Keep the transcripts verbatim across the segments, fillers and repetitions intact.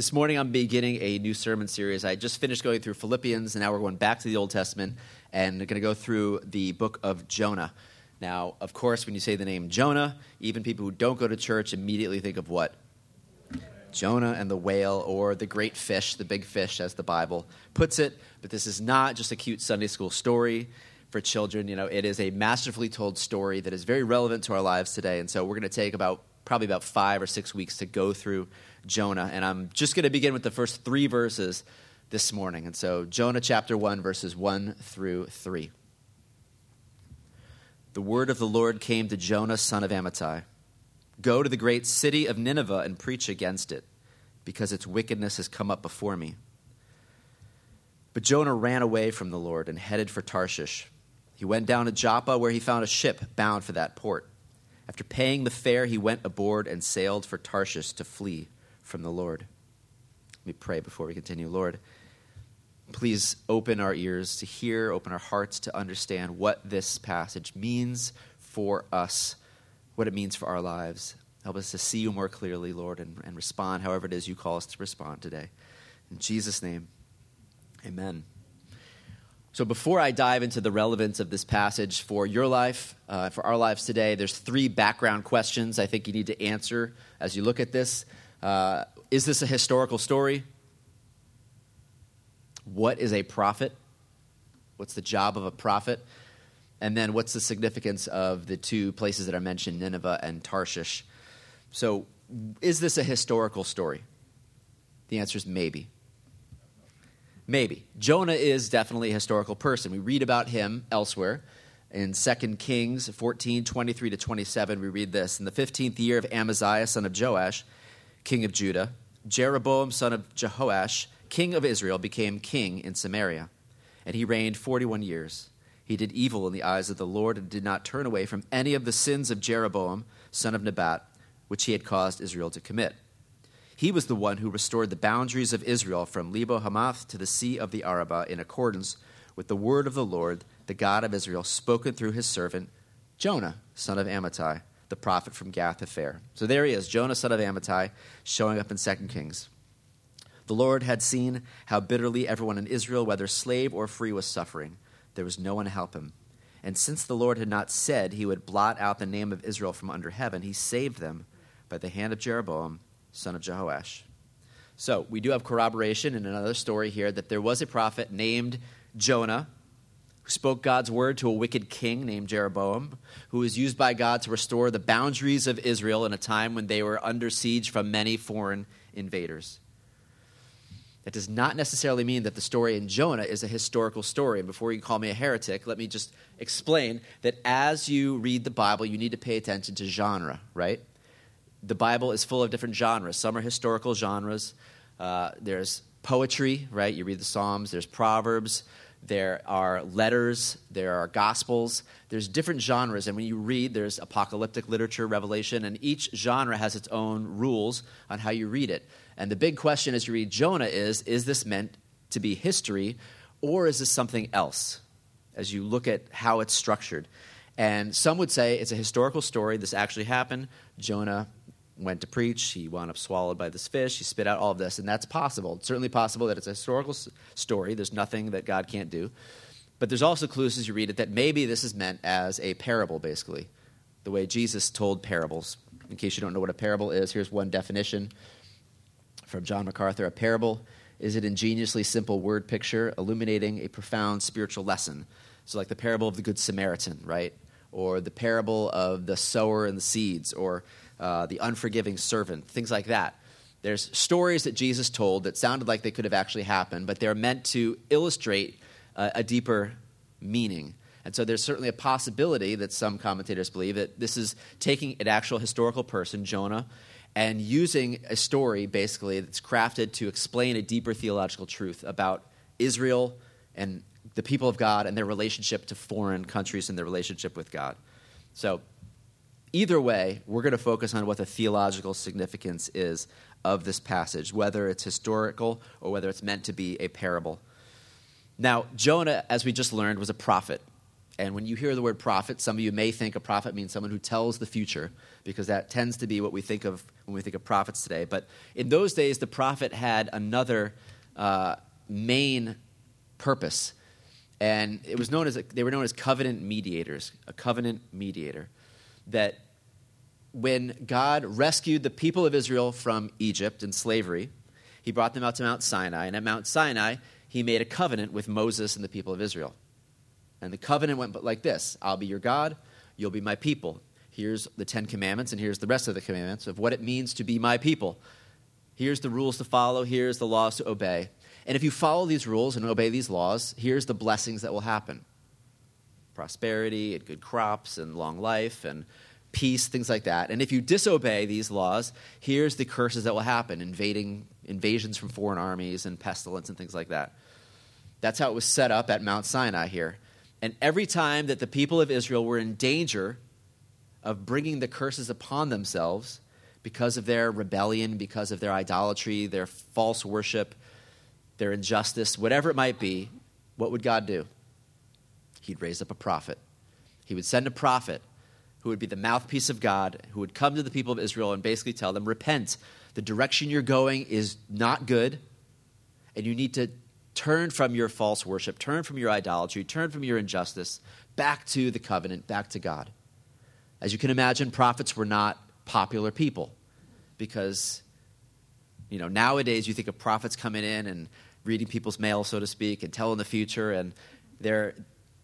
This morning I'm beginning a new sermon series. I just finished going through Philippians, and now we're going back to the Old Testament, and we're going to go through the book of Jonah. Now, of course, when you say the name Jonah, even people who don't go to church immediately think of what? Jonah and the whale, or the great fish, the big fish, as the Bible puts it. But this is not just a cute Sunday school story for children. You know, it is a masterfully told story that is very relevant to our lives today. And so we're going to take about probably about five or six weeks to go through Jonah. And I'm just going to begin with the first three verses this morning. And so Jonah chapter one, verses one through three. The word of the Lord came to Jonah, son of Amittai. Go to the great city of Nineveh and preach against it, because its wickedness has come up before me. But Jonah ran away from the Lord and headed for Tarshish. He went down to Joppa, where he found a ship bound for that port. After paying the fare, he went aboard and sailed for Tarshish to flee from the Lord. Let me pray before we continue. Lord, please open our ears to hear, open our hearts to understand what this passage means for us, what it means for our lives. Help us to see you more clearly, Lord, and, and respond however it is you call us to respond today. In Jesus' name, amen. So before I dive into the relevance of this passage for your life, uh, for our lives today, there's three background questions I think you need to answer as you look at this. Uh, is this a historical story? What is a prophet? What's the job of a prophet? And then what's the significance of the two places that I mentioned, Nineveh and Tarshish? So is this a historical story? The answer is maybe. Maybe. Jonah is definitely a historical person. We read about him elsewhere. In Second Kings fourteen, twenty-three to twenty-seven, we read this. In the fifteenth year of Amaziah, son of Joash, king of Judah, Jeroboam, son of Jehoash, king of Israel, became king in Samaria, and he reigned forty-one years. He did evil in the eyes of the Lord and did not turn away from any of the sins of Jeroboam, son of Nebat, which he had caused Israel to commit. He was the one who restored the boundaries of Israel from Lebo Hamath to the Sea of the Arabah in accordance with the word of the Lord, the God of Israel, spoken through his servant Jonah, son of Amittai, the prophet from Gath Hepher. So there he is, Jonah, son of Amittai, showing up in Second Kings. The Lord had seen how bitterly everyone in Israel, whether slave or free, was suffering. There was no one to help him. And since the Lord had not said he would blot out the name of Israel from under heaven, he saved them by the hand of Jeroboam, son of Jehoash. So we do have corroboration in another story here that there was a prophet named Jonah who spoke God's word to a wicked king named Jeroboam, who was used by God to restore the boundaries of Israel in a time when they were under siege from many foreign invaders. That does not necessarily mean that the story in Jonah is a historical story. And before you call me a heretic, let me just explain that as you read the Bible, you need to pay attention to genre, right? The Bible is full of different genres. Some are historical genres. Uh, there's poetry, right? You read the Psalms. There's Proverbs. There are letters. There are Gospels. There's different genres. And when you read, there's apocalyptic literature, Revelation, and each genre has its own rules on how you read it. And the big question as you read Jonah is, is this meant to be history, or is this something else as you look at how it's structured? And some would say it's a historical story. This actually happened. Jonah went to preach. He wound up swallowed by this fish. He spit out all of this, and that's possible. It's certainly possible that it's a historical story. There's nothing that God can't do. But there's also clues as you read it that maybe this is meant as a parable, basically, the way Jesus told parables. In case you don't know what a parable is, here's one definition from John MacArthur. A parable is an ingeniously simple word picture illuminating a profound spiritual lesson. So like the parable of the Good Samaritan, right? Or the parable of the sower and the seeds, or uh, the unforgiving servant, things like that. There's stories that Jesus told that sounded like they could have actually happened, but they're meant to illustrate uh, a deeper meaning. And so there's certainly a possibility that some commentators believe that this is taking an actual historical person, Jonah, and using a story, basically, that's crafted to explain a deeper theological truth about Israel and the people of God and their relationship to foreign countries and their relationship with God. So either way, we're going to focus on what the theological significance is of this passage, whether it's historical or whether it's meant to be a parable. Now, Jonah, as we just learned, was a prophet. And when you hear the word prophet, some of you may think a prophet means someone who tells the future, because that tends to be what we think of when we think of prophets today. But in those days, the prophet had another uh, main purpose, and it was known as a, they were known as covenant mediators. A covenant mediator, that when God rescued the people of Israel from Egypt and slavery, he brought them out to Mount Sinai, and at Mount Sinai, he made a covenant with Moses and the people of Israel. And the covenant went like this: I'll be your God, you'll be my people. Here's the Ten Commandments, and here's the rest of the commandments of what it means to be my people. Here's the rules to follow, here's the laws to obey. And if you follow these rules and obey these laws, here's the blessings that will happen. Prosperity and good crops and long life and peace, things like that. And if you disobey these laws, here's the curses that will happen, invading invasions from foreign armies and pestilence and things like that. That's how it was set up at Mount Sinai here. And every time that the people of Israel were in danger of bringing the curses upon themselves because of their rebellion, because of their idolatry, their false worship, their injustice, whatever it might be, what would God do? He'd raise up a prophet. He would send a prophet who would be the mouthpiece of God, who would come to the people of Israel and basically tell them, repent. The direction you're going is not good, and you need to turn from your false worship, turn from your idolatry, turn from your injustice, back to the covenant, back to God. As you can imagine, prophets were not popular people, because, you know, nowadays you think of prophets coming in and reading people's mail, so to speak, and telling the future, and they're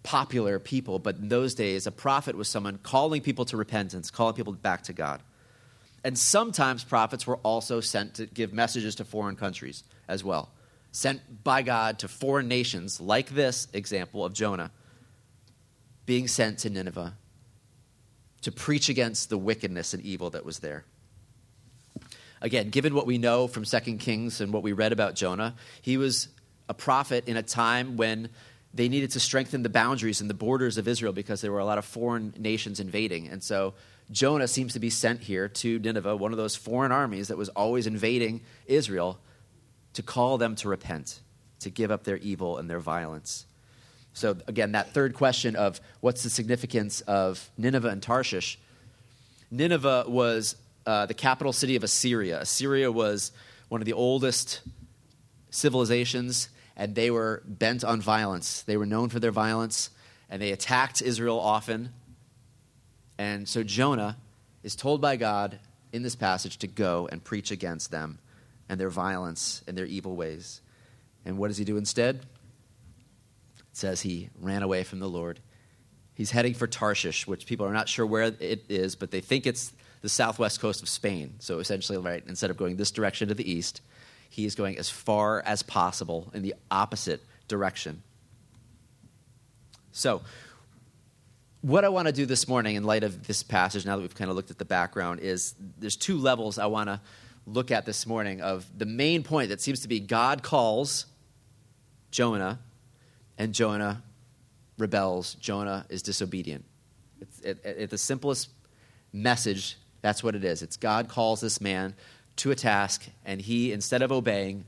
popular people. But in those days, a prophet was someone calling people to repentance, calling people back to God. And sometimes prophets were also sent to give messages to foreign countries as well, sent by God to foreign nations, like this example of Jonah being sent to Nineveh to preach against the wickedness and evil that was there. Again, given what we know from Second Kings and what we read about Jonah, he was a prophet in a time when they needed to strengthen the boundaries and the borders of Israel because there were a lot of foreign nations invading. And so Jonah seems to be sent here to Nineveh, one of those foreign armies that was always invading Israel, to call them to repent, to give up their evil and their violence. So again, that third question of what's the significance of Nineveh and Tarshish? Nineveh was uh, the capital city of Assyria. Assyria was one of the oldest civilizations, and they were bent on violence. They were known for their violence, and they attacked Israel often. And so Jonah is told by God in this passage to go and preach against them and their violence and their evil ways. And what does he do instead? It says he ran away from the Lord. He's heading for Tarshish, which people are not sure where it is, but they think it's the southwest coast of Spain. So essentially, right, instead of going this direction to the east, he is going as far as possible in the opposite direction. So what I want to do this morning in light of this passage, now that we've kind of looked at the background, is there's two levels I want to look at this morning of the main point that seems to be God calls Jonah, and Jonah rebels. Jonah is disobedient. It's it, it, the simplest message, that's what it is. It's God calls this man to a task, and he, instead of obeying,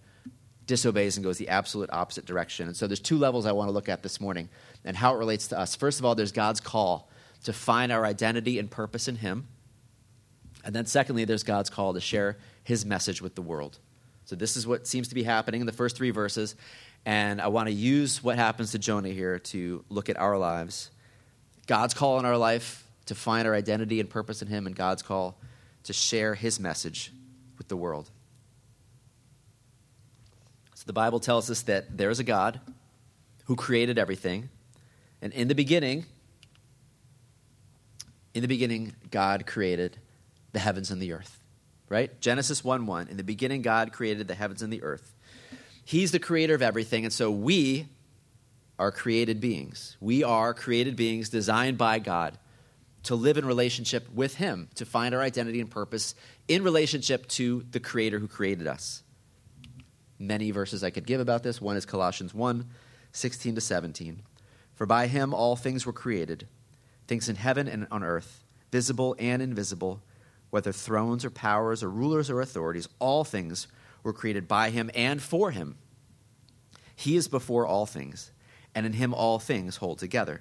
disobeys and goes the absolute opposite direction. And so there's two levels I want to look at this morning and how it relates to us. First of all, there's God's call to find our identity and purpose in him. And then secondly, there's God's call to share his message with the world. So this is what seems to be happening in the first three verses. And I want to use what happens to Jonah here to look at our lives. God's call in our life to find our identity and purpose in him, and God's call to share his message with the world. So the Bible tells us that there is a God who created everything. And in the beginning, in the beginning, God created the heavens and the earth, right? Genesis one one, in the beginning, God created the heavens and the earth. He's the creator of everything, and so we are created beings. We are created beings designed by God to live in relationship with him, to find our identity and purpose in relationship to the creator who created us. Many verses I could give about this. One is Colossians one, sixteen to seventeen. For by him all things were created, things in heaven and on earth, visible and invisible, whether thrones or powers or rulers or authorities, all things were created by him and for him. He is before all things, and in him all things hold together.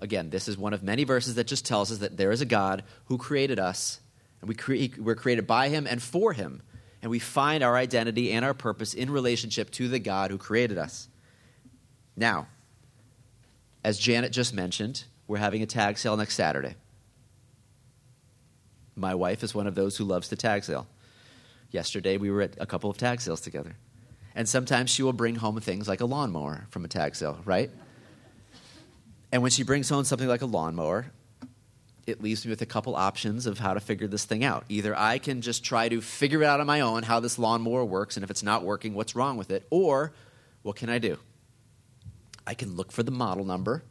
Again, this is one of many verses that just tells us that there is a God who created us, and we cre- we're created by him and for him, and we find our identity and our purpose in relationship to the God who created us. Now, as Janet just mentioned, we're having a tag sale next Saturday. My wife is one of those who loves to tag sale. Yesterday, we were at a couple of tag sales together, and sometimes she will bring home things like a lawnmower from a tag sale, right? And when she brings home something like a lawnmower, it leaves me with a couple options of how to figure this thing out. Either I can just try to figure it out on my own, how this lawnmower works, and if it's not working, what's wrong with it? Or what can I do? I can look for the model number.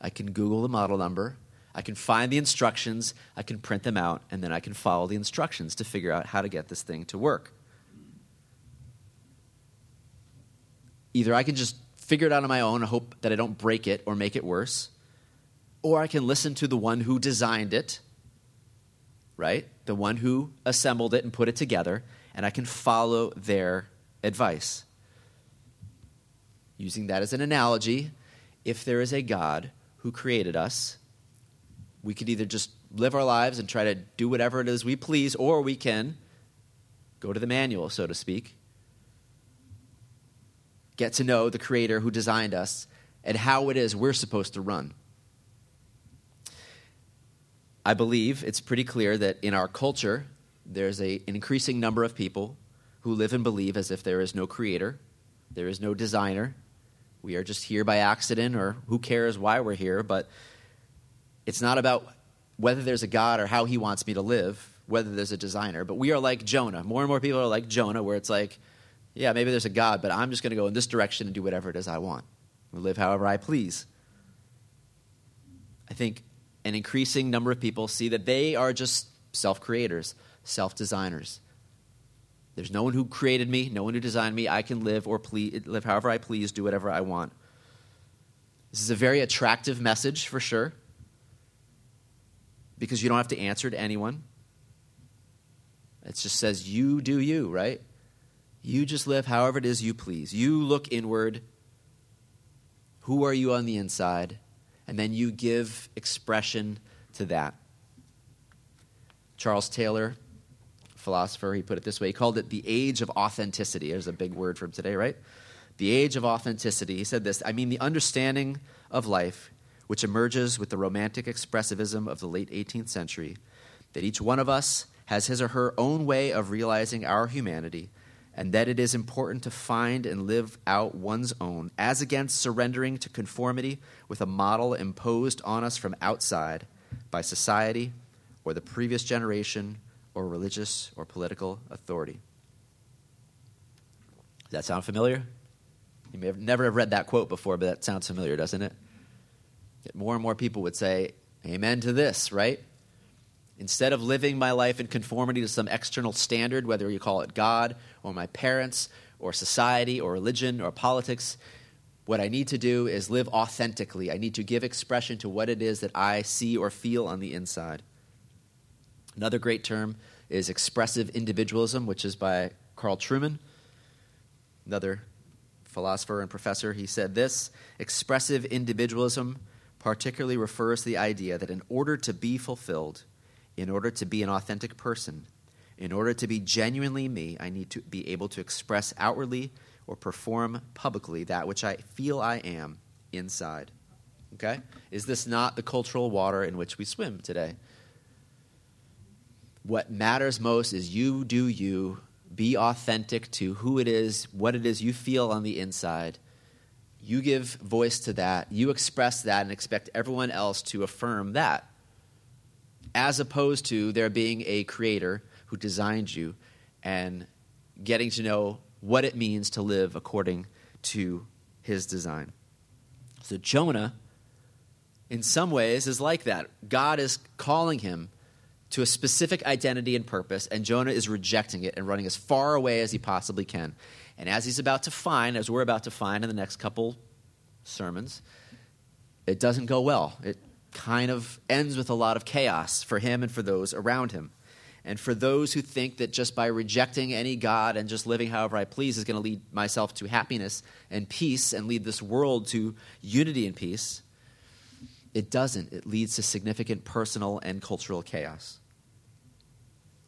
I can Google the model number. I can find the instructions. I can print them out, and then I can follow the instructions to figure out how to get this thing to work. Either I can just figure it out on my own and hope that I don't break it or make it worse. Or I can listen to the one who designed it, right? The one who assembled it and put it together, and I can follow their advice. Using that as an analogy, if there is a God who created us, we could either just live our lives and try to do whatever it is we please, or we can go to the manual, so to speak, get to know the creator who designed us and how it is we're supposed to run. I believe it's pretty clear that in our culture, there's a, an increasing number of people who live and believe as if there is no creator, there is no designer. We are just here by accident, or who cares why we're here, but it's not about whether there's a God or how he wants me to live, whether there's a designer, but we are like Jonah. More and more people are like Jonah, where it's like, yeah, maybe there's a God, but I'm just going to go in this direction and do whatever it is I want. I live however I please. I think an increasing number of people see that they are just self-creators, self-designers. There's no one who created me, no one who designed me. I can live or ple- live however I please, do whatever I want. This is a very attractive message for sure, because you don't have to answer to anyone. It just says you do you, right? You just live however it is you please. You look inward. Who are you on the inside? And then you give expression to that. Charles Taylor, philosopher, he put it this way. He called it the age of authenticity. There's a big word from today, right? The age of authenticity. He said this, I mean the understanding of life, which emerges with the romantic expressivism of the late eighteenth century, that each one of us has his or her own way of realizing our humanity, and that it is important to find and live out one's own, as against surrendering to conformity with a model imposed on us from outside by society or the previous generation or religious or political authority. Does that sound familiar? You may have never have read that quote before, but that sounds familiar, doesn't it? That more and more people would say, amen to this, right? Instead of living my life in conformity to some external standard, whether you call it God or my parents or society or religion or politics, what I need to do is live authentically. I need to give expression to what it is that I see or feel on the inside. Another great term is expressive individualism, which is by Carl Truman, another philosopher and professor. He said this, expressive individualism particularly refers to the idea that in order to be fulfilled, in order to be an authentic person, in order to be genuinely me, I need to be able to express outwardly or perform publicly that which I feel I am inside. Okay? Is this not the cultural water in which we swim today? What matters most is you do you. Be authentic to who it is, what it is you feel on the inside. You give voice to that. You express that and expect everyone else to affirm that, as opposed to there being a creator who designed you and getting to know what it means to live according to his design. So Jonah, in some ways, is like that. God is calling him to a specific identity and purpose, and Jonah is rejecting it and running as far away as he possibly can. And as he's about to find, as we're about to find in the next couple sermons, it doesn't go well. It kind of ends with a lot of chaos for him and for those around him. And for those who think that just by rejecting any God and just living however I please is going to lead myself to happiness and peace and lead this world to unity and peace, It doesn't. It leads to significant personal and cultural chaos.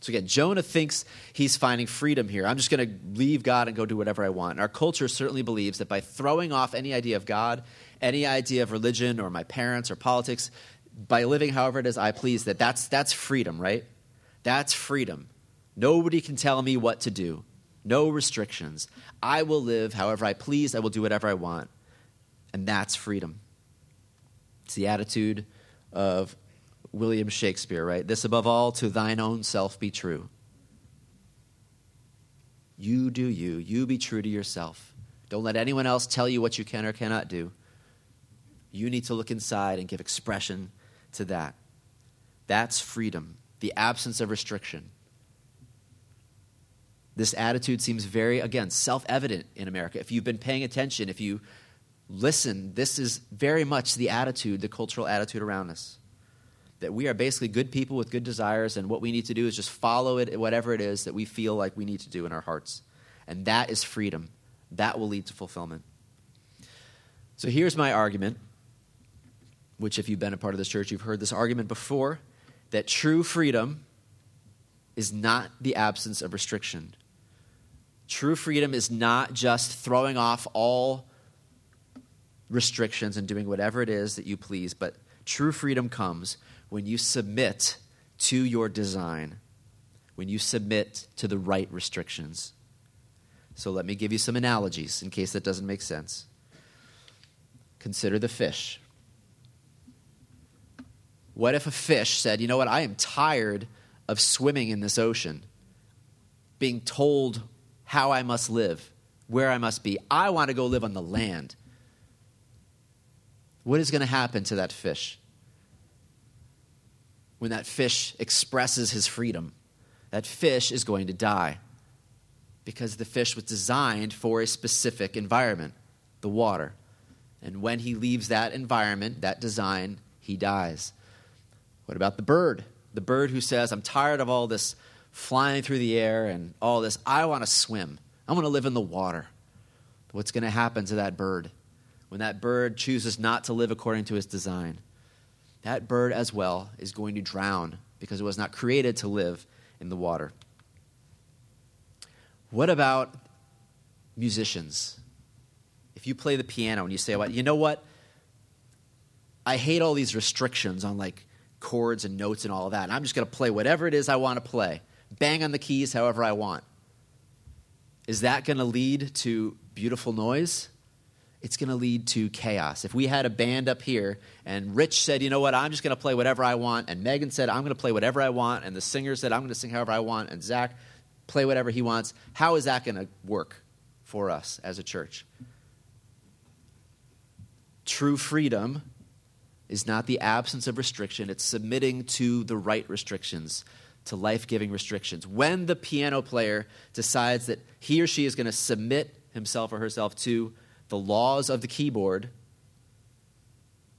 So again, Jonah thinks he's finding freedom here. I'm just going to leave God and go do whatever I want. And our culture certainly believes that by throwing off any idea of God, any idea of religion or my parents or politics, by living however it is I please, that that's, that's freedom, right? That's freedom. Nobody can tell me what to do. No restrictions. I will live however I please. I will do whatever I want. And that's freedom. It's the attitude of William Shakespeare, right? This above all, to thine own self be true. You do you. You be true to yourself. Don't let anyone else tell you what you can or cannot do. You need to look inside and give expression to that. That's freedom, the absence of restriction. This attitude seems very, again, self-evident in America. If you've been paying attention, if you listen, this is very much the attitude, the cultural attitude around us, that we are basically good people with good desires, and what we need to do is just follow it, whatever it is that we feel like we need to do in our hearts. And that is freedom. That will lead to fulfillment. So here's my argument, which if you've been a part of this church, you've heard this argument before, that true freedom is not the absence of restriction. True freedom is not just throwing off all restrictions and doing whatever it is that you please, but true freedom comes when you submit to your design, when you submit to the right restrictions. So let me give you some analogies in case that doesn't make sense. Consider the fish. What if a fish said, you know what, I am tired of swimming in this ocean, being told how I must live, where I must be. I want to go live on the land. What is going to happen to that fish when that fish expresses his freedom? That fish is going to die because the fish was designed for a specific environment, the water. And when he leaves that environment, that design, he dies. What about the bird? The bird who says, I'm tired of all this flying through the air and all this. I want to swim. I want to live in the water. What's going to happen to that bird? When that bird chooses not to live according to his design, that bird as well is going to drown because it was not created to live in the water. What about musicians? If you play the piano and you say, well, you know what? I hate all these restrictions on like chords and notes and all of that. And I'm just going to play whatever it is I want to play. Bang on the keys however I want. Is that going to lead to beautiful noise? It's going to lead to chaos. If we had a band up here and Rich said, you know what, I'm just going to play whatever I want, and Megan said, I'm going to play whatever I want, and the singer said, I'm going to sing however I want, and Zach, play whatever he wants, how is that going to work for us as a church? True freedom is not the absence of restriction. It's submitting to the right restrictions, to life-giving restrictions. When the piano player decides that he or she is going to submit himself or herself to the laws of the keyboard,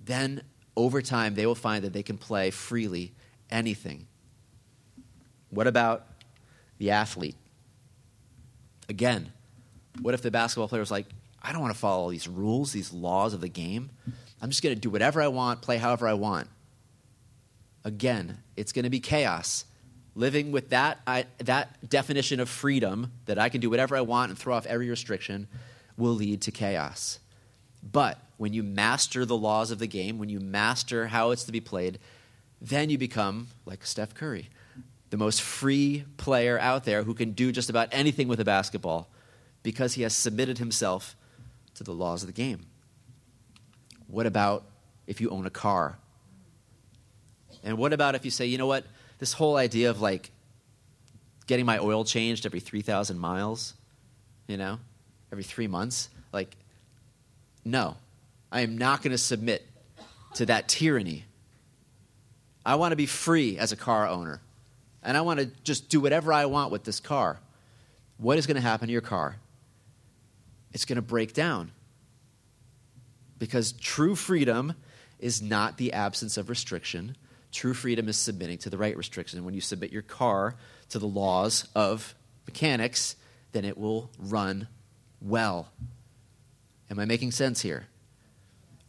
then over time they will find that they can play freely anything. What about the athlete? Again, what if the basketball player was like, I don't want to follow all these rules, these laws of the game. I'm just going to do whatever I want, play however I want. Again, it's going to be chaos. Living with that, I, that definition of freedom, that I can do whatever I want and throw off every restriction, will lead to chaos. But when you master the laws of the game, when you master how it's to be played, then you become like Steph Curry, the most free player out there who can do just about anything with a basketball because he has submitted himself to the laws of the game. What about if you own a car? And what about if you say, you know what, this whole idea of like getting my oil changed every three thousand miles, you know, every three months, like, no, I am not going to submit to that tyranny. I want to be free as a car owner, and I want to just do whatever I want with this car. What is going to happen to your car? It's going to break down because true freedom is not the absence of restriction. True freedom is submitting to the right restriction. When you submit your car to the laws of mechanics, then it will run well. Am I making sense here?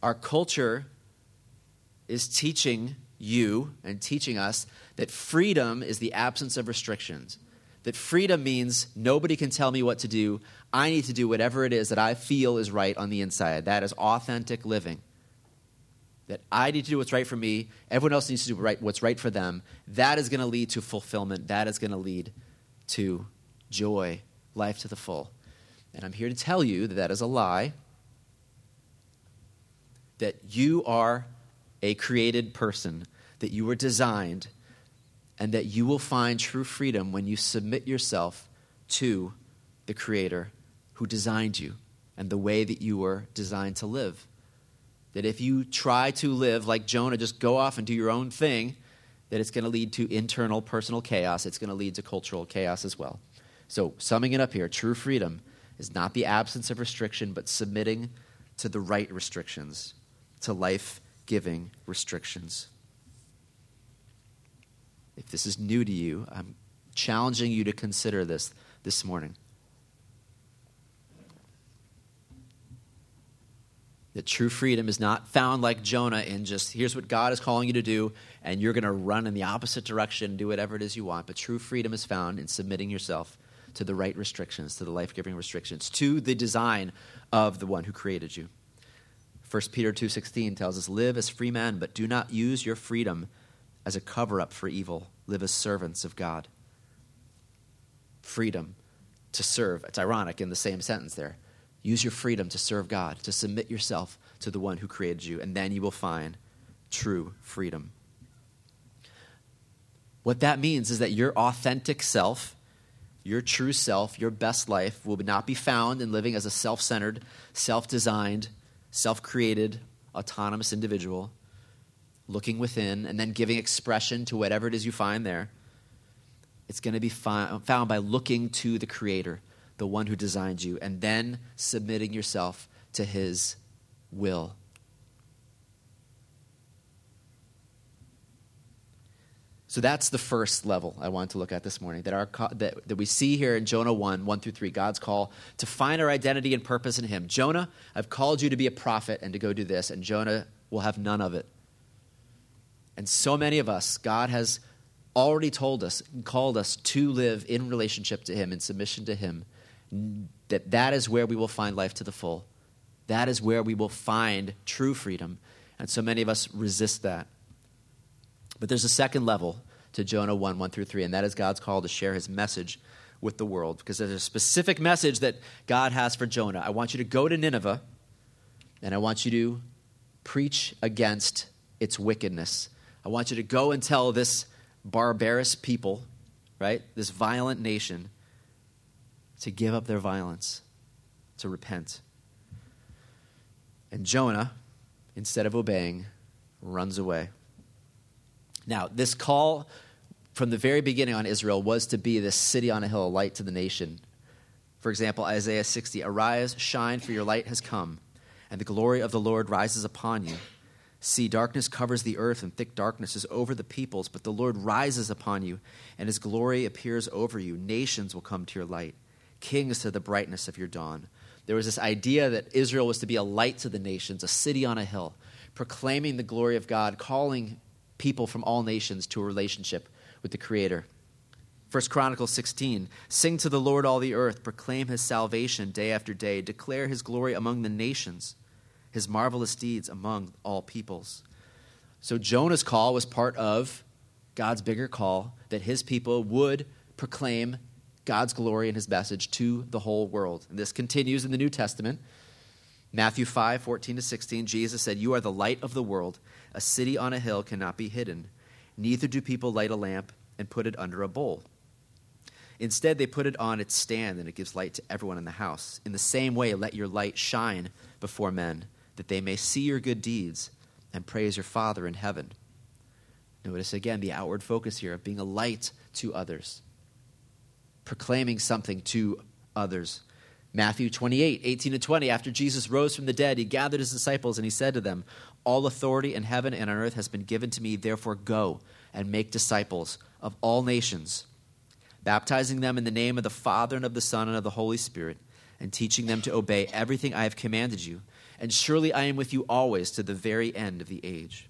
Our culture is teaching you and teaching us that freedom is the absence of restrictions. That freedom means nobody can tell me what to do. I need to do whatever it is that I feel is right on the inside. That is authentic living. That I need to do what's right for me. Everyone else needs to do right, what's right for them. That is going to lead to fulfillment. That is going to lead to joy, life to the full. And I'm here to tell you that that is a lie. That you are a created person, that you were designed, and that you will find true freedom when you submit yourself to the Creator who designed you and the way that you were designed to live. That if you try to live like Jonah, just go off and do your own thing, that it's going to lead to internal personal chaos. It's going to lead to cultural chaos as well. So summing it up here, true freedom is not the absence of restriction, but submitting to the right restrictions, to life-giving restrictions. If this is new to you, I'm challenging you to consider this this morning. That true freedom is not found like Jonah in just, here's what God is calling you to do, and you're going to run in the opposite direction and do whatever it is you want. But true freedom is found in submitting yourself to the right restrictions, to the life-giving restrictions, to the design of the one who created you. First Peter two sixteen tells us, live as free men, but do not use your freedom as a cover-up for evil. Live as servants of God. Freedom to serve. It's ironic in the same sentence there. Use your freedom to serve God, to submit yourself to the one who created you, and then you will find true freedom. What that means is that your authentic self, your true self, your best life will not be found in living as a self-centered, self-designed, self-created, autonomous individual, looking within and then giving expression to whatever it is you find there. It's going to be fi- found by looking to the Creator, the one who designed you, and then submitting yourself to his will. So that's the first level I want to look at this morning, that our that, that we see here in Jonah one, one through three, God's call to find our identity and purpose in him. Jonah, I've called you to be a prophet and to go do this, and Jonah will have none of it. And so many of us, God has already told us and called us to live in relationship to him, in submission to him, that that is where we will find life to the full. That is where we will find true freedom. And so many of us resist that. But there's a second level to Jonah one, one through three, and that is God's call to share his message with the world, because there's a specific message that God has for Jonah. I want you to go to Nineveh, and I want you to preach against its wickedness. I want you to go and tell this barbarous people, right, this violent nation, to give up their violence, to repent. And Jonah, instead of obeying, runs away. Now, this call from the very beginning on Israel was to be this city on a hill, a light to the nation. For example, Isaiah sixty, arise, shine, for your light has come, and the glory of the Lord rises upon you. See, darkness covers the earth, and thick darkness is over the peoples, but the Lord rises upon you, and his glory appears over you. Nations will come to your light, kings to the brightness of your dawn. There was this idea that Israel was to be a light to the nations, a city on a hill, proclaiming the glory of God, calling people from all nations to a relationship with the Creator. First Chronicles sixteen, sing to the Lord all the earth, proclaim his salvation day after day, declare his glory among the nations, his marvelous deeds among all peoples. So Jonah's call was part of God's bigger call that his people would proclaim God's glory and his message to the whole world. And this continues in the New Testament. Matthew five, fourteen to sixteen, Jesus said, you are the light of the world. A city on a hill cannot be hidden. Neither do people light a lamp and put it under a bowl. Instead, they put it on its stand, and it gives light to everyone in the house. In the same way, let your light shine before men, that they may see your good deeds and praise your Father in heaven. Notice again the outward focus here of being a light to others, proclaiming something to others. Matthew twenty-eight, eighteen to twenty, after Jesus rose from the dead, he gathered his disciples and he said to them, all authority in heaven and on earth has been given to me, therefore go and make disciples of all nations, baptizing them in the name of the Father and of the Son and of the Holy Spirit, and teaching them to obey everything I have commanded you. And surely I am with you always to the very end of the age.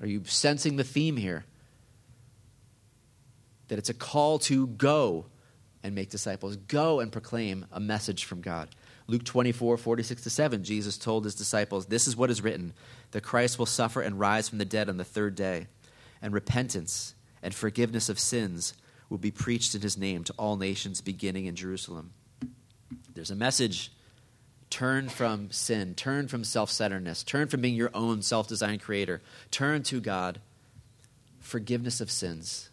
Are you sensing the theme here? That it's a call to go and make disciples. Go and proclaim a message from God. Luke twenty-four, forty-six to seven, Jesus told his disciples, this is what is written, that Christ will suffer and rise from the dead on the third day, and repentance and forgiveness of sins will be preached in his name to all nations beginning in Jerusalem. There's a message. Turn from sin. Turn from self-centeredness. Turn from being your own self-designed creator. Turn to God. Forgiveness of sins,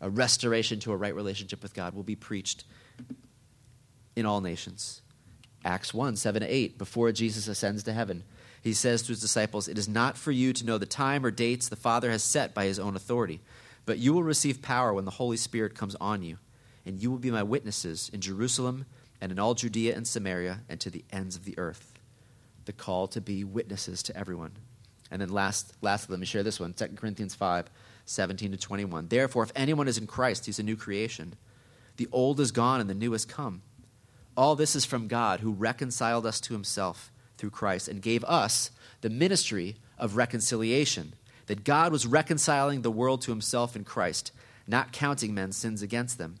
a restoration to a right relationship with God will be preached in all nations. Acts one, seven to eight, before Jesus ascends to heaven, he says to his disciples, it is not for you to know the time or dates the Father has set by his own authority, but you will receive power when the Holy Spirit comes on you, and you will be my witnesses in Jerusalem and in all Judea and Samaria and to the ends of the earth. The call to be witnesses to everyone. And then last, lastly, let me share this one, Second Corinthians five, seventeen to twenty-one. Therefore, if anyone is in Christ, he's a new creation. The old is gone and the new has come. All this is from God, who reconciled us to himself through Christ and gave us the ministry of reconciliation, that God was reconciling the world to himself in Christ, not counting men's sins against them.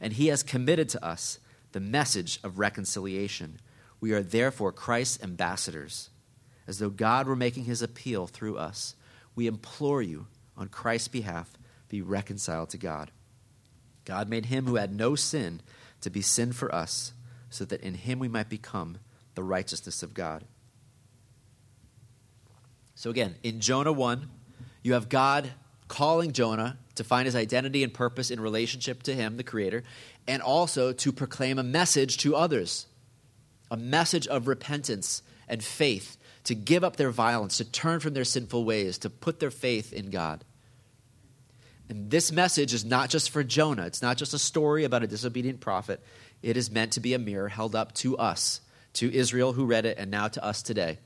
And he has committed to us the message of reconciliation. We are therefore Christ's ambassadors, as though God were making his appeal through us. We implore you, on Christ's behalf, be reconciled to God. God made him who had no sin to be sin for us, so that in him we might become the righteousness of God. So again, in Jonah one, you have God calling Jonah to find his identity and purpose in relationship to him, the Creator, and also to proclaim a message to others, a message of repentance and faith, to give up their violence, to turn from their sinful ways, to put their faith in God. And this message is not just for Jonah. It's not just a story about a disobedient prophet. It is meant to be a mirror held up to us, to Israel who read it, and now to us today.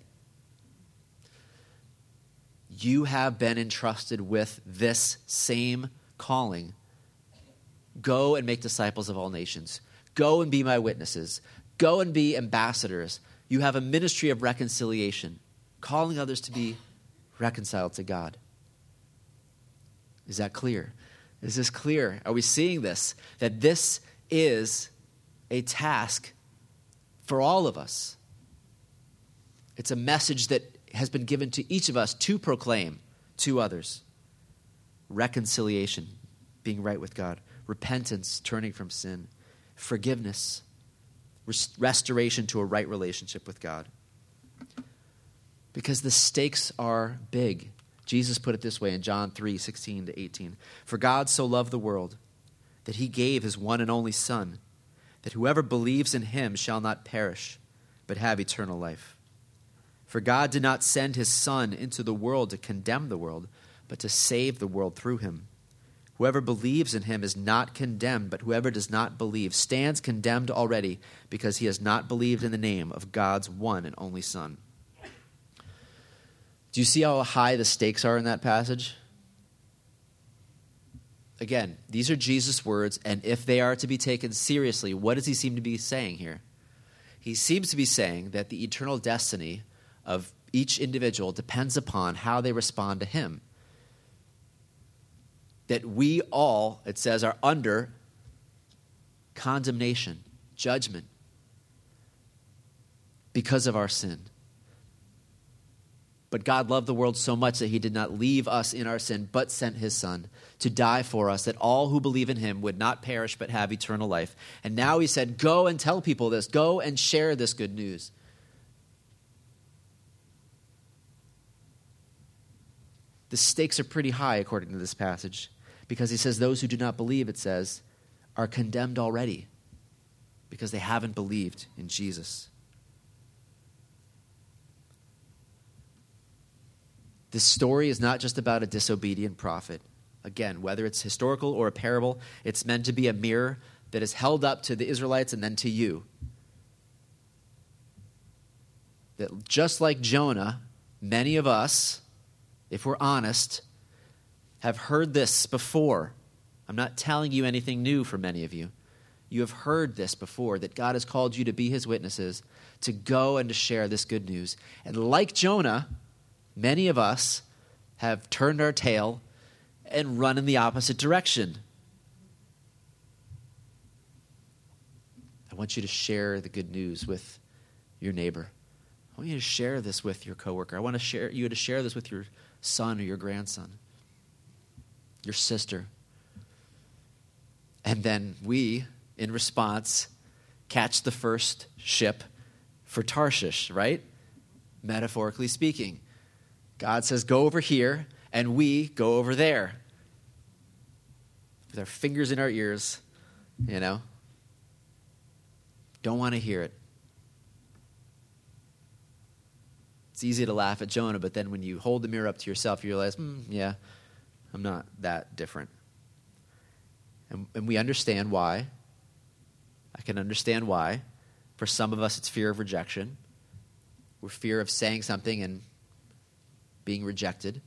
You have been entrusted with this same calling. Go and make disciples of all nations. Go and be my witnesses. Go and be ambassadors. You have a ministry of reconciliation, calling others to be reconciled to God. Is that clear? Is this clear? Are we seeing this? That this is a task for all of us. It's a message that has been given to each of us to proclaim to others. Reconciliation, being right with God. Repentance, turning from sin. Forgiveness. Restoration to a right relationship with God. Because the stakes are big. Jesus put it this way in John three, sixteen to eighteen. For God so loved the world that he gave his one and only Son, that whoever believes in him shall not perish, but have eternal life. For God did not send his Son into the world to condemn the world, but to save the world through him. Whoever believes in him is not condemned, but whoever does not believe stands condemned already, because he has not believed in the name of God's one and only Son. Do you see how high the stakes are in that passage? Again, these are Jesus' words, and if they are to be taken seriously, what does he seem to be saying here? He seems to be saying that the eternal destiny of each individual depends upon how they respond to him. That we all, it says, are under condemnation, judgment, because of our sin. But God loved the world so much that he did not leave us in our sin, but sent his Son to die for us, that all who believe in him would not perish, but have eternal life. And now he said, go and tell people this. Go and share this good news. The stakes are pretty high, according to this passage. Because he says those who do not believe, it says, are condemned already because they haven't believed in Jesus. This story is not just about a disobedient prophet. Again, whether it's historical or a parable, it's meant to be a mirror that is held up to the Israelites and then to you. That just like Jonah, many of us, if we're honest, have heard this before. I'm not telling you anything new for many of you. You have heard this before, that God has called you to be his witnesses, to go and to share this good news. And like Jonah, many of us have turned our tail and run in the opposite direction. I want you to share the good news with your neighbor. I want you to share this with your coworker. I want to share you to share this with your son or your grandson, your sister. And then we, in response, catch the first ship for Tarshish, right? Metaphorically speaking. God says, go over here, and we go over there. With our fingers in our ears, you know. Don't want to hear it. It's easy to laugh at Jonah, but then when you hold the mirror up to yourself, you realize, mm, yeah, I'm not that different. And, and we understand why. I can understand why. For some of us, it's fear of rejection. We're fear of saying something and being rejected.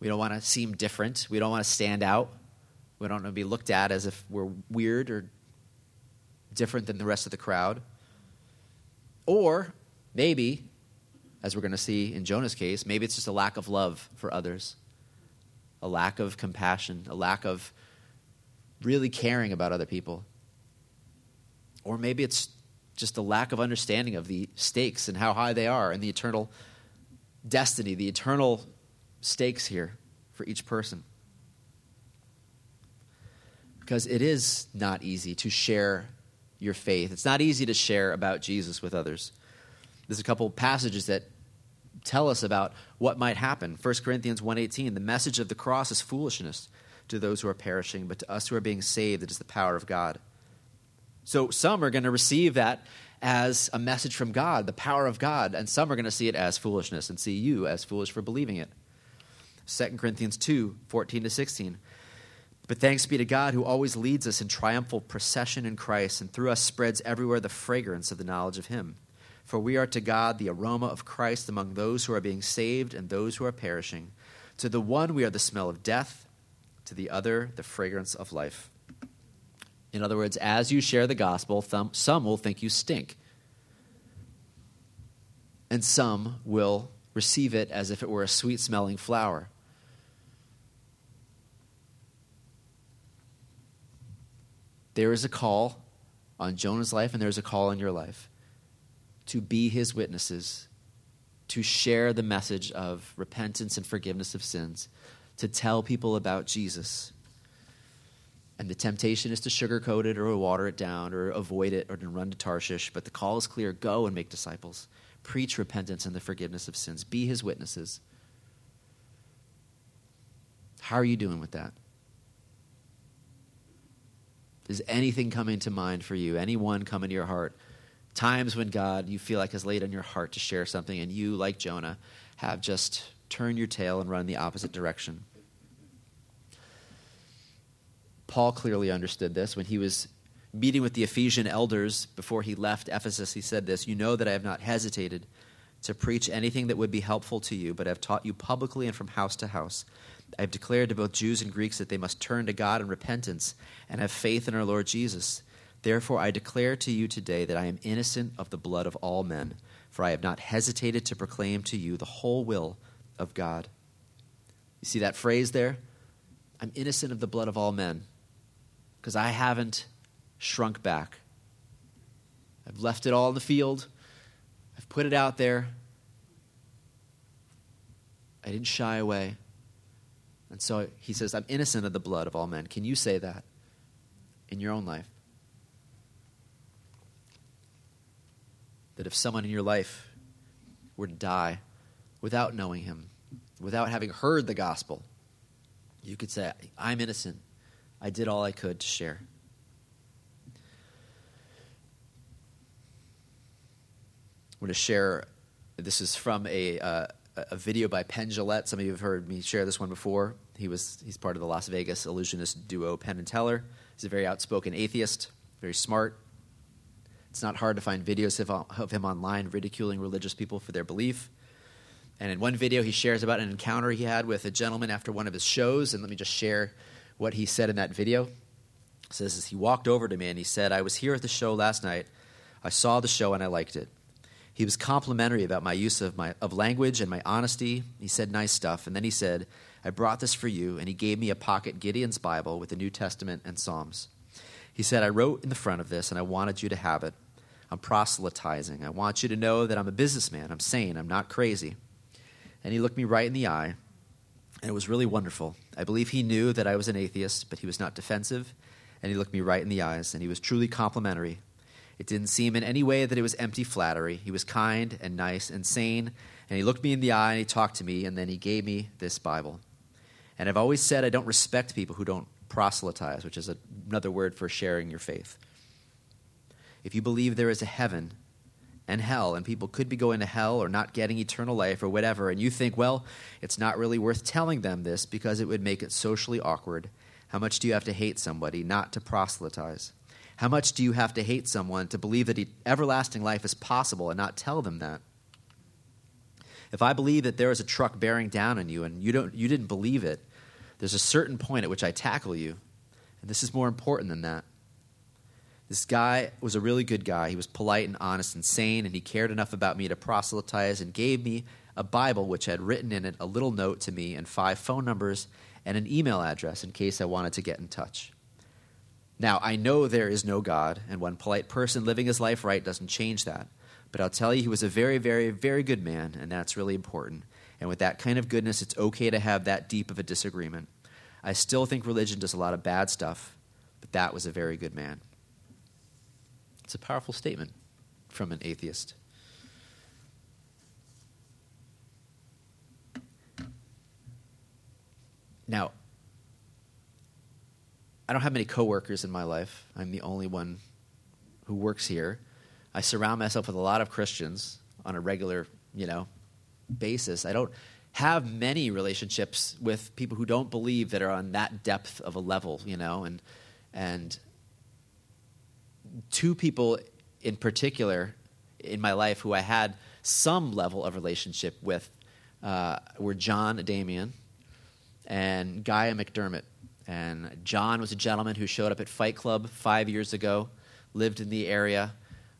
We don't want to seem different. We don't want to stand out. We don't want to be looked at as if we're weird or different than the rest of the crowd. Or maybe, as we're going to see in Jonah's case, maybe it's just a lack of love for others, a lack of compassion, a lack of really caring about other people. Or maybe it's just a lack of understanding of the stakes and how high they are and the eternal destiny, the eternal stakes here for each person. Because it is not easy to share your faith. It's not easy to share about Jesus with others. There's a couple passages that tell us about what might happen. First Corinthians one eighteen, the message of the cross is foolishness to those who are perishing, but to us who are being saved, it is the power of God. So some are going to receive that as a message from God, the power of God, and some are going to see it as foolishness and see you as foolish for believing it. Second Corinthians two fourteen to sixteen, but thanks be to God who always leads us in triumphal procession in Christ and through us spreads everywhere the fragrance of the knowledge of him. For we are to God the aroma of Christ among those who are being saved and those who are perishing. To the one we are the smell of death, to the other the fragrance of life. In other words, as you share the gospel, some will think you stink. And some will receive it as if it were a sweet-smelling flower. There is a call on Jonah's life, and there is a call on your life to be his witnesses, to share the message of repentance and forgiveness of sins, to tell people about Jesus. And the temptation is to sugarcoat it or water it down or avoid it or to run to Tarshish. But the call is clear. Go and make disciples. Preach repentance and the forgiveness of sins. Be his witnesses. How are you doing with that? Is anything coming to mind for you? Anyone coming to your heart? Times when God, you feel like, has laid on your heart to share something and you, like Jonah, have just turned your tail and run the opposite direction. Paul clearly understood this. When he was meeting with the Ephesian elders before he left Ephesus, he said this, "You know that I have not hesitated to preach anything that would be helpful to you, but I have taught you publicly and from house to house. I have declared to both Jews and Greeks that they must turn to God in repentance and have faith in our Lord Jesus. Therefore, I declare to you today that I am innocent of the blood of all men, for I have not hesitated to proclaim to you the whole will of God." You see that phrase there? I'm innocent of the blood of all men. Because I haven't shrunk back. I've left it all in the field. I've put it out there. I didn't shy away. And so he says, I'm innocent of the blood of all men. Can you say that in your own life? That if someone in your life were to die without knowing him, without having heard the gospel, you could say, I'm innocent. I did all I could to share. I'm going to share, this is from a uh, a video by Penn Jillette. Some of you have heard me share this one before. He was He's part of the Las Vegas illusionist duo Penn and Teller. He's a very outspoken atheist, very smart. It's not hard to find videos of, of him online ridiculing religious people for their belief. And in one video, he shares about an encounter he had with a gentleman after one of his shows. And let me just share what he said in that video. It says, as he walked over to me and he said, I was here at the show last night. I saw the show and I liked it. He was complimentary about my use of my of language and my honesty. He said nice stuff. And then he said, I brought this for you. And he gave me a pocket Gideon's Bible with the New Testament and Psalms. He said, I wrote in the front of this, and I wanted you to have it. I'm proselytizing. I want you to know that I'm a businessman. I'm sane. I'm not crazy. And he looked me right in the eye, and it was really wonderful. I believe he knew that I was an atheist, but he was not defensive, and he looked me right in the eyes, and he was truly complimentary. It didn't seem in any way that it was empty flattery. He was kind and nice and sane, and he looked me in the eye, and he talked to me, and then he gave me this Bible. And I've always said I don't respect people who don't proselytize, which is a, another word for sharing your faith. If you believe there is a heaven and hell, and people could be going to hell or not getting eternal life or whatever, and you think, well, it's not really worth telling them this because it would make it socially awkward. How much do you have to hate somebody not to proselytize? How much do you have to hate someone to believe that everlasting life is possible and not tell them that? If I believe that there is a truck bearing down on you and you don't, you didn't believe it, there's a certain point at which I tackle you, and this is more important than that. This guy was a really good guy. He was polite and honest and sane, and he cared enough about me to proselytize and gave me a Bible which had written in it a little note to me and five phone numbers and an email address in case I wanted to get in touch. Now, I know there is no God, and one polite person living his life right doesn't change that. But I'll tell you, he was a very, very, very good man, and that's really important. And with that kind of goodness, it's okay to have that deep of a disagreement. I still think religion does a lot of bad stuff, but that was a very good man. It's a powerful statement from an atheist. Now, I don't have many coworkers in my life. I'm the only one who works here. I surround myself with a lot of Christians on a regular, you know, basis. I don't have many relationships with people who don't believe that are on that depth of a level, you know, and and. Two people in particular in my life who I had some level of relationship with uh, were John Damian and Gaia McDermott. And John was a gentleman who showed up at Fight Club five years ago, lived in the area,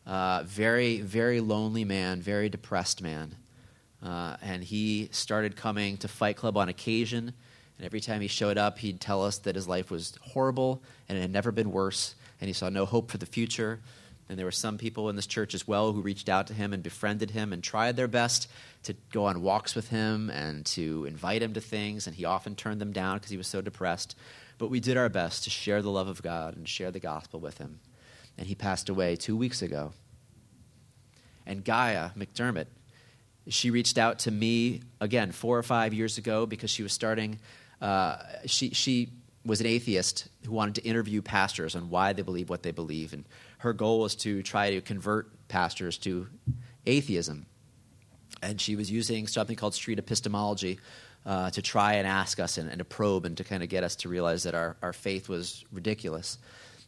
uh, very, very lonely man, very depressed man. Uh, and he started coming to Fight Club on occasion. And every time he showed up, he'd tell us that his life was horrible and it had never been worse. And he saw no hope for the future. And there were some people in this church as well who reached out to him and befriended him and tried their best to go on walks with him and to invite him to things. And he often turned them down because he was so depressed. But we did our best to share the love of God and share the gospel with him. And he passed away two weeks ago. And Gaia McDermott, she reached out to me, again, four or five years ago because she was starting, uh, she she... was an atheist who wanted to interview pastors on why they believe what they believe. And her goal was to try to convert pastors to atheism. And she was using something called street epistemology uh, to try and ask us and, and to probe and to kind of get us to realize that our, our faith was ridiculous.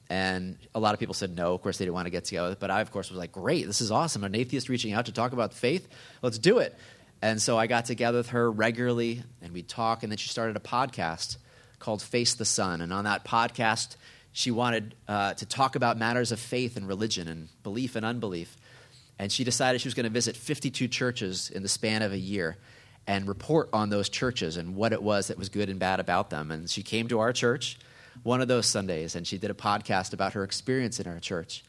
And a lot of people said no. Of course, they didn't want to get together. But I, of course, was like, great, this is awesome. An atheist reaching out to talk about faith? Let's do it. And so I got together with her regularly, and we'd talk. And then she started a podcast called Face the Sun. And on that podcast, she wanted uh, to talk about matters of faith and religion and belief and unbelief. And she decided she was going to visit fifty-two churches in the span of a year and report on those churches and what it was that was good and bad about them. And she came to our church one of those Sundays, and she did a podcast about her experience in our church.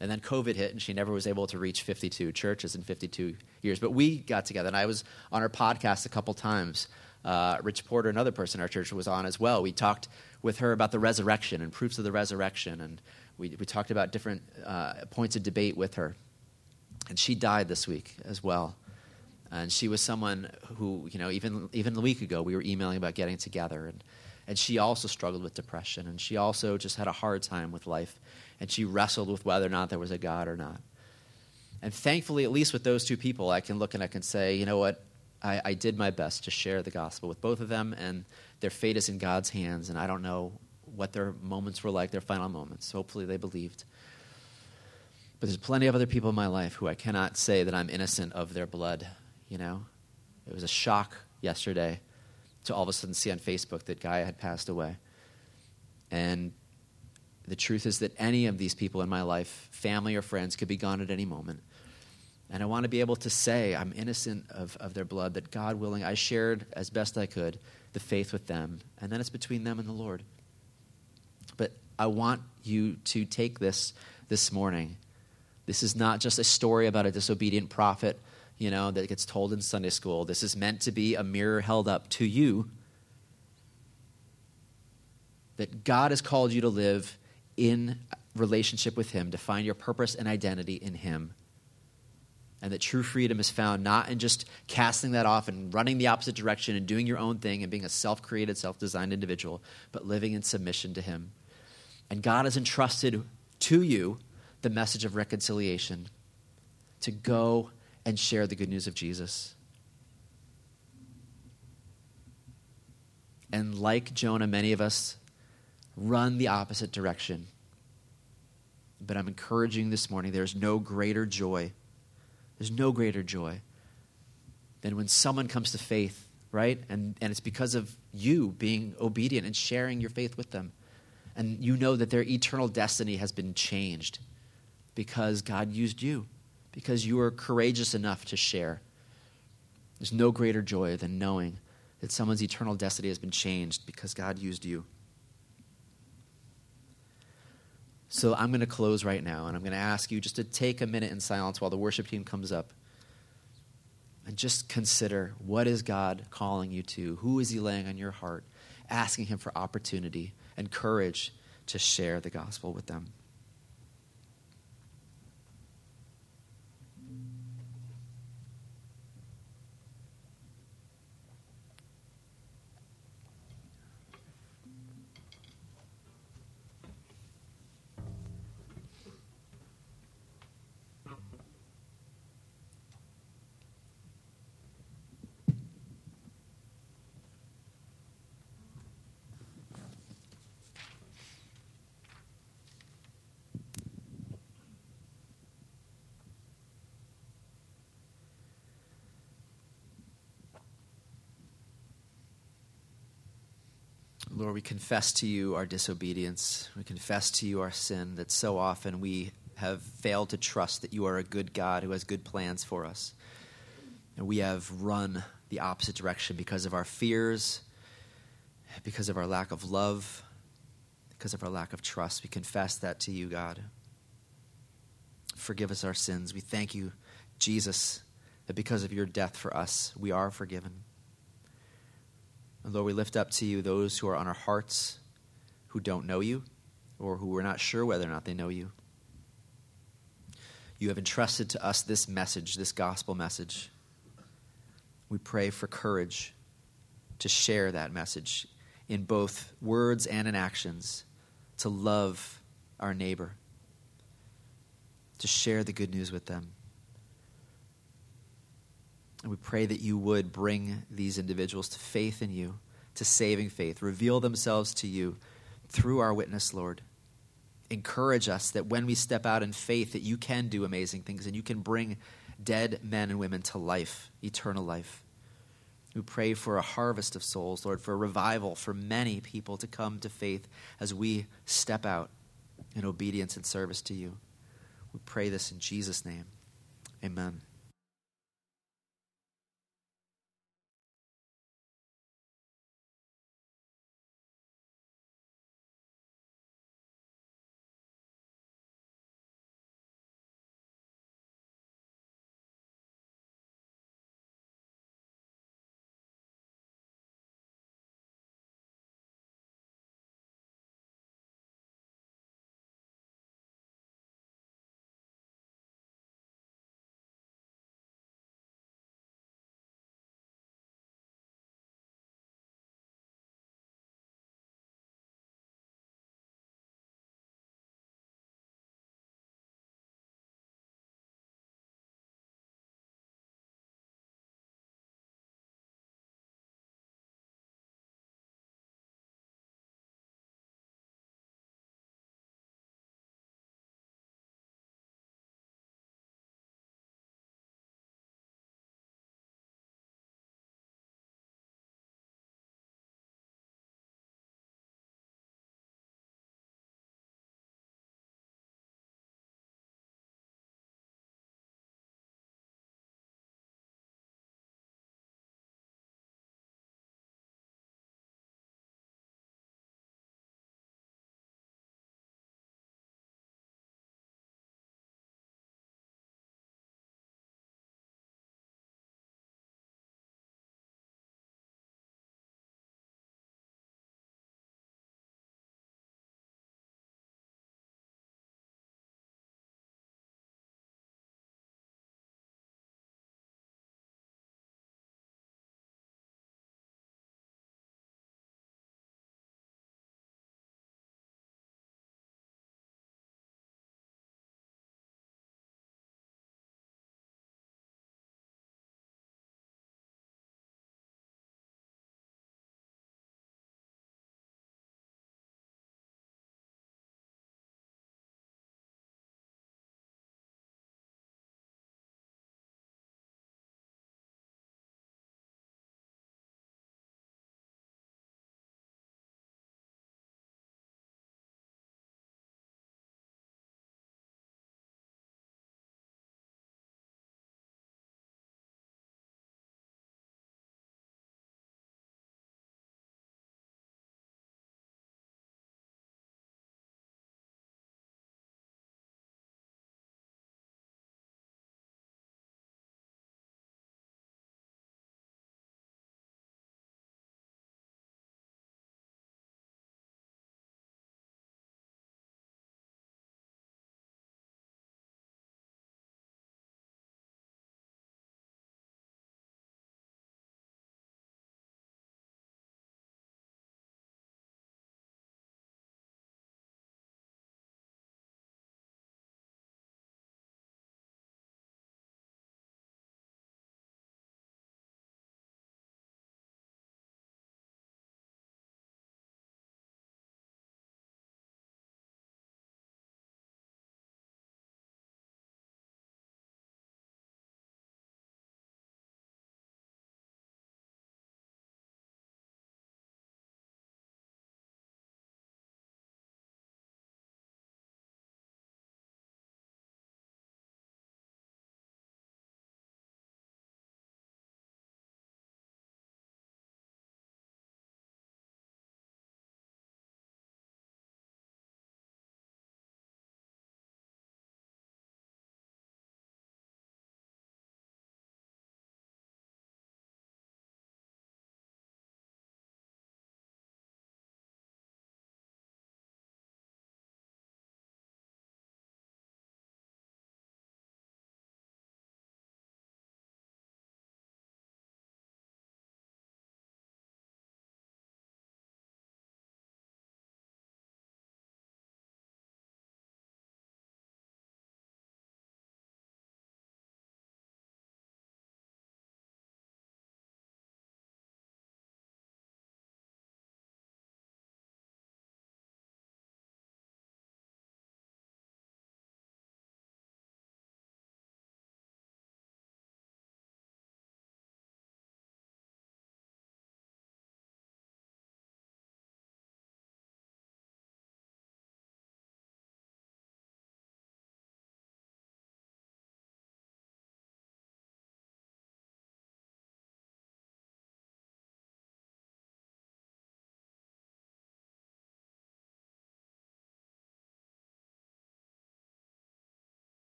And then COVID hit, and she never was able to reach fifty-two churches in fifty-two years. But we got together, and I was on her podcast a couple times. Uh, Rich Porter, another person in our church, was on as well. We talked with her about the resurrection and proofs of the resurrection, and we, we talked about different uh, points of debate with her. And she died this week as well. And she was someone who, you know, even even a week ago, we were emailing about getting together. And, and she also struggled with depression, and she also just had a hard time with life. And she wrestled with whether or not there was a God or not. And thankfully, at least with those two people, I can look and I can say, you know what? I, I did my best to share the gospel with both of them, and their fate is in God's hands, and I don't know what their moments were like, their final moments. Hopefully they believed. But there's plenty of other people in my life who I cannot say that I'm innocent of their blood, you know? It was a shock yesterday to all of a sudden see on Facebook that Gaia had passed away. And the truth is that any of these people in my life, family or friends, could be gone at any moment. And I want to be able to say I'm innocent of, of their blood, that God willing, I shared as best I could the faith with them. And then it's between them and the Lord. But I want you to take this this morning. This is not just a story about a disobedient prophet, you know, that gets told in Sunday school. This is meant to be a mirror held up to you that God has called you to live in relationship with him, to find your purpose and identity in him. And that true freedom is found not in just casting that off and running the opposite direction and doing your own thing and being a self-created, self-designed individual, but living in submission to him. And God has entrusted to you the message of reconciliation to go and share the good news of Jesus. And like Jonah, many of us run the opposite direction. But I'm encouraging this morning, there's no greater joy. There's no greater joy than when someone comes to faith, right? And, and it's because of you being obedient and sharing your faith with them. And you know that their eternal destiny has been changed because God used you, because you were courageous enough to share. There's no greater joy than knowing that someone's eternal destiny has been changed because God used you. So I'm going to close right now, and I'm going to ask you just to take a minute in silence while the worship team comes up and just consider, what is God calling you to? Who is he laying on your heart? Asking him for opportunity and courage to share the gospel with them. Lord, we confess to you our disobedience. We confess to you our sin, that so often we have failed to trust that you are a good God who has good plans for us. And we have run the opposite direction because of our fears, because of our lack of love, because of our lack of trust. We confess that to you, God. Forgive us our sins. We thank you, Jesus, that because of your death for us, we are forgiven. And Lord, we lift up to you those who are on our hearts who don't know you or who we're not sure whether or not they know you. You have entrusted to us this message, this gospel message. We pray for courage to share that message in both words and in actions, to love our neighbor, to share the good news with them. And we pray that you would bring these individuals to faith in you, to saving faith, reveal themselves to you through our witness, Lord. Encourage us that when we step out in faith, that you can do amazing things and you can bring dead men and women to life, eternal life. We pray for a harvest of souls, Lord, for a revival, for many people to come to faith as we step out in obedience and service to you. We pray this in Jesus' name. Amen.